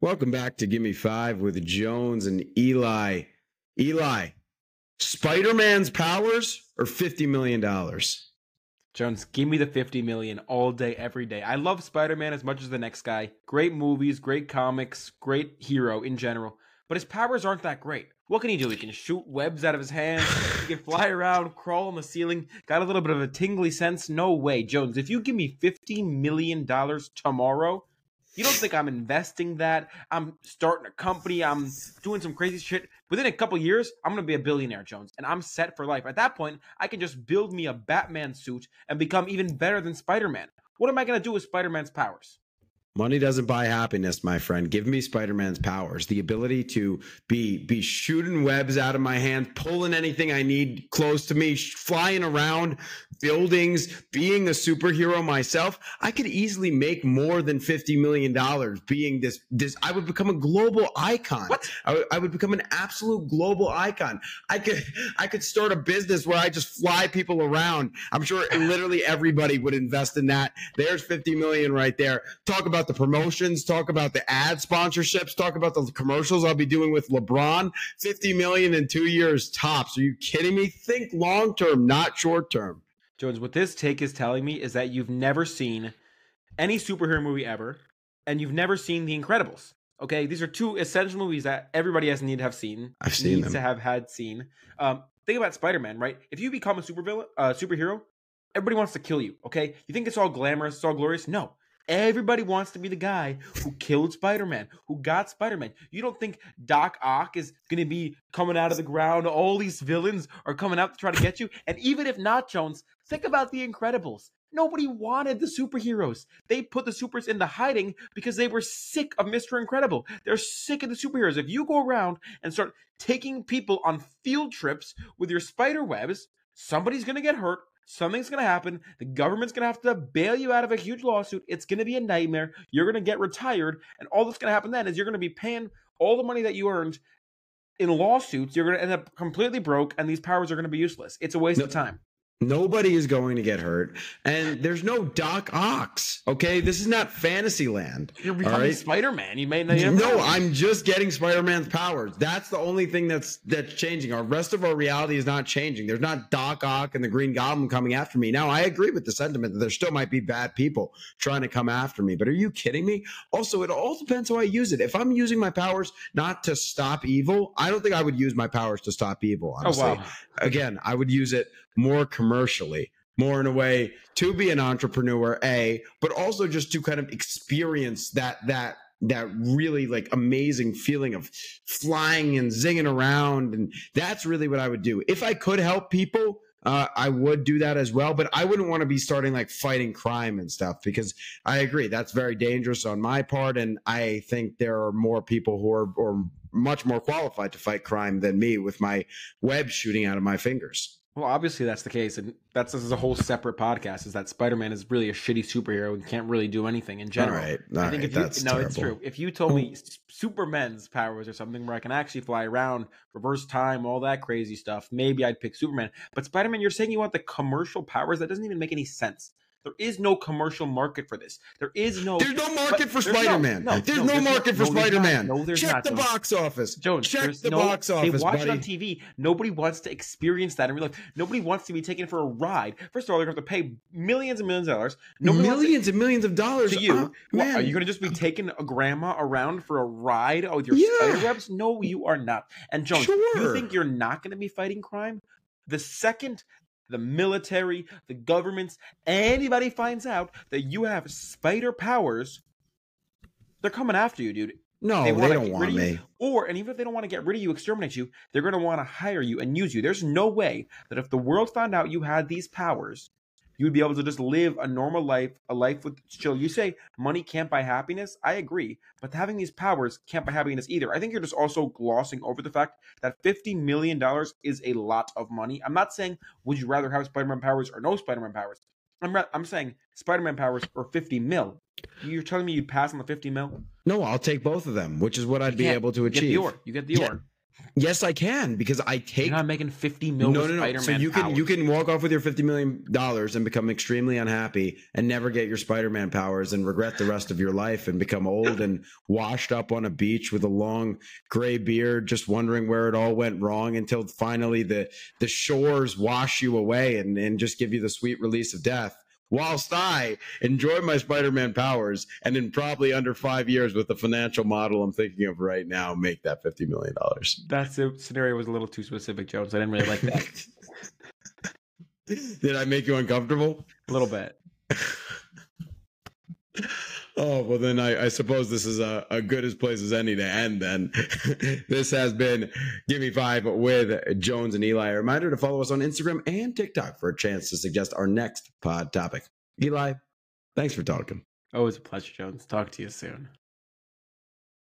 Welcome back to Gimme Five with Jones and Eli. Eli, Spider-Man's powers or $50 million? Jones, give me the $50 million all day, every day. I love Spider-Man as much as the next guy. Great movies, great comics, great hero in general. But his powers aren't that great. What can he do? He can shoot webs out of his hands. He can fly around, crawl on the ceiling. Got a little bit of a tingly sense. No way. Jones, if you give me $50 million tomorrow, you don't think I'm investing that? I'm starting a company. I'm doing some crazy shit. Within a couple years, I'm going to be a billionaire, Jones, and I'm set for life. At that point, I can just build me a Batman suit and become even better than Spider-Man. What am I going to do with Spider-Man's powers? Money doesn't buy happiness, my friend. Give me Spider-Man's powers. The ability to be shooting webs out of my hands, pulling anything I need close to me, flying around buildings, being a superhero myself. I could easily make more than $50 million being this. I would become a global icon. What? I would become an absolute global icon. I could start a business where I just fly people around. I'm sure literally everybody would invest in that. There's $50 million right there. Talk about the promotions, talk about the ad sponsorships, talk about the commercials I'll be doing with LeBron. $50 million in 2 years tops. Are you kidding me? Think long term, not short term. Jones, what this take is telling me is that you've never seen any superhero movie ever, and you've never seen The Incredibles. Okay, these are two essential movies that everybody has need to have seen. I've seen them. Needs to have had seen. Think about Spider-Man, right? If you become a superhero, everybody wants to kill you. Okay, you think it's all glamorous, it's all glorious? No. Everybody wants to be the guy who killed Spider-Man, who got Spider-Man. You don't think Doc Ock is going to be coming out of the ground? All these villains are coming out to try to get you. And even if not, Jones, think about The Incredibles. Nobody wanted the superheroes. They put the supers into hiding because they were sick of Mr. Incredible. They're sick of the superheroes. If you go around and start taking people on field trips with your spider webs, somebody's going to get hurt. Something's going to happen. The government's going to have to bail you out of a huge lawsuit. It's going to be a nightmare. You're going to get retired. And all that's going to happen then is you're going to be paying all the money that you earned in lawsuits. You're going to end up completely broke, and these powers are going to be useless. It's a waste of time. Nobody is going to get hurt. And there's no Doc Ock. Okay? This is not fantasy land. You're becoming Spider-Man. You may not even know. No, I'm just getting Spider-Man's powers. That's the only thing that's changing. Our rest of our reality is not changing. There's not Doc Ock and the Green Goblin coming after me. Now, I agree with the sentiment that there still might be bad people trying to come after me, but are you kidding me? Also, it all depends how I use it. If I'm using my powers not to stop evil, I don't think I would use my powers to stop evil, honestly. Oh, wow. Again, I would use it more commercially, more in a way to be an entrepreneur, but also just to kind of experience that really like amazing feeling of flying and zinging around. And that's really what I would do. If I could help people, I would do that as well, but I wouldn't want to be starting like fighting crime and stuff, because I agree that's very dangerous on my part. And I think there are more people who are much more qualified to fight crime than me with my web shooting out of my fingers. Well, obviously that's the case, and this is a whole separate podcast, is that Spider-Man is really a shitty superhero and can't really do anything in general. It's true. If you told me Superman's powers or something where I can actually fly around, reverse time, all that crazy stuff, maybe I'd pick Superman. But Spider-Man, you're saying you want the commercial powers? That doesn't even make any sense. There is no commercial market for this. There's no market for Spider-Man. There's no market for Spider-Man. Check the box office. Jones, check the box office. They watch it on TV. Nobody wants to experience that in real life. Nobody wants to be taken for a ride. First of all, they're going to have to pay millions and millions of dollars. Millions and millions of dollars to you. Well, are you going to just be taking a grandma around for a ride with your spiderwebs? No, you are not. And Jones, you think you're not going to be fighting crime? The second the military, the governments, anybody finds out that you have spider powers, they're coming after you, dude. No, they don't want me. And even if they don't want to get rid of you, exterminate you, they're going to want to hire you and use you. There's no way that if the world found out you had these powers, you would be able to just live a normal life, a life with chill. You say money can't buy happiness. I agree. But having these powers can't buy happiness either. I think you're just also glossing over the fact that $50 million is a lot of money. I'm not saying would you rather have Spider-Man powers or no Spider-Man powers. I'm saying Spider-Man powers or 50 mil. You're telling me you'd pass on the 50 mil? No, I'll take both of them, which is what I'd be able to achieve. You get the or. Yes, I can, because I take. You're not making $50 million. No. Spider-Man so you powers. Can walk off with your $50 million and become extremely unhappy and never get your Spider-Man powers and regret the rest of your life and become old and washed up on a beach with a long gray beard, just wondering where it all went wrong until finally the shores wash you away and just give you the sweet release of death. Whilst I enjoy my Spider-Man powers and in probably under 5 years with the financial model I'm thinking of right now, make that $50 million. That scenario was a little too specific, Jones. I didn't really like that. Did I make you uncomfortable? A little bit. Oh, well, then I suppose this is a good as place as any to end then. This has been Gimme Five with Jones and Eli. A reminder to follow us on Instagram and TikTok for a chance to suggest our next pod topic. Eli, thanks for talking. Always a pleasure, Jones. Talk to you soon.